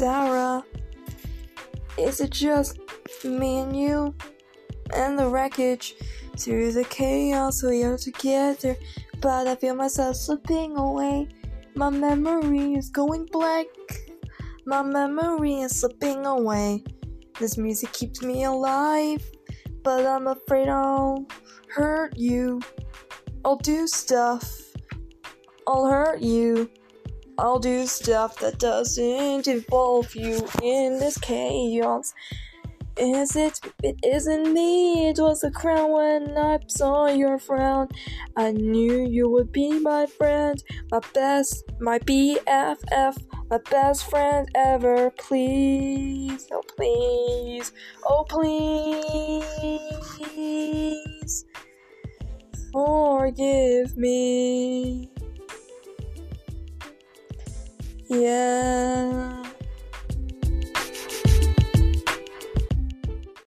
Zara, is it just me and you? And the wreckage, through the chaos we are together, but I feel myself slipping away. My memory is going black, my memory is slipping away. This music keeps me alive, but I'm afraid I'll hurt you. I'll do stuff, I'll hurt you. I'll do stuff that doesn't involve you in this chaos. Is it? It isn't me. It was the crown when I saw your frown. I knew you would be my friend, my best, my BFF, my best friend ever. Please, oh please, oh please, forgive me. Yeah.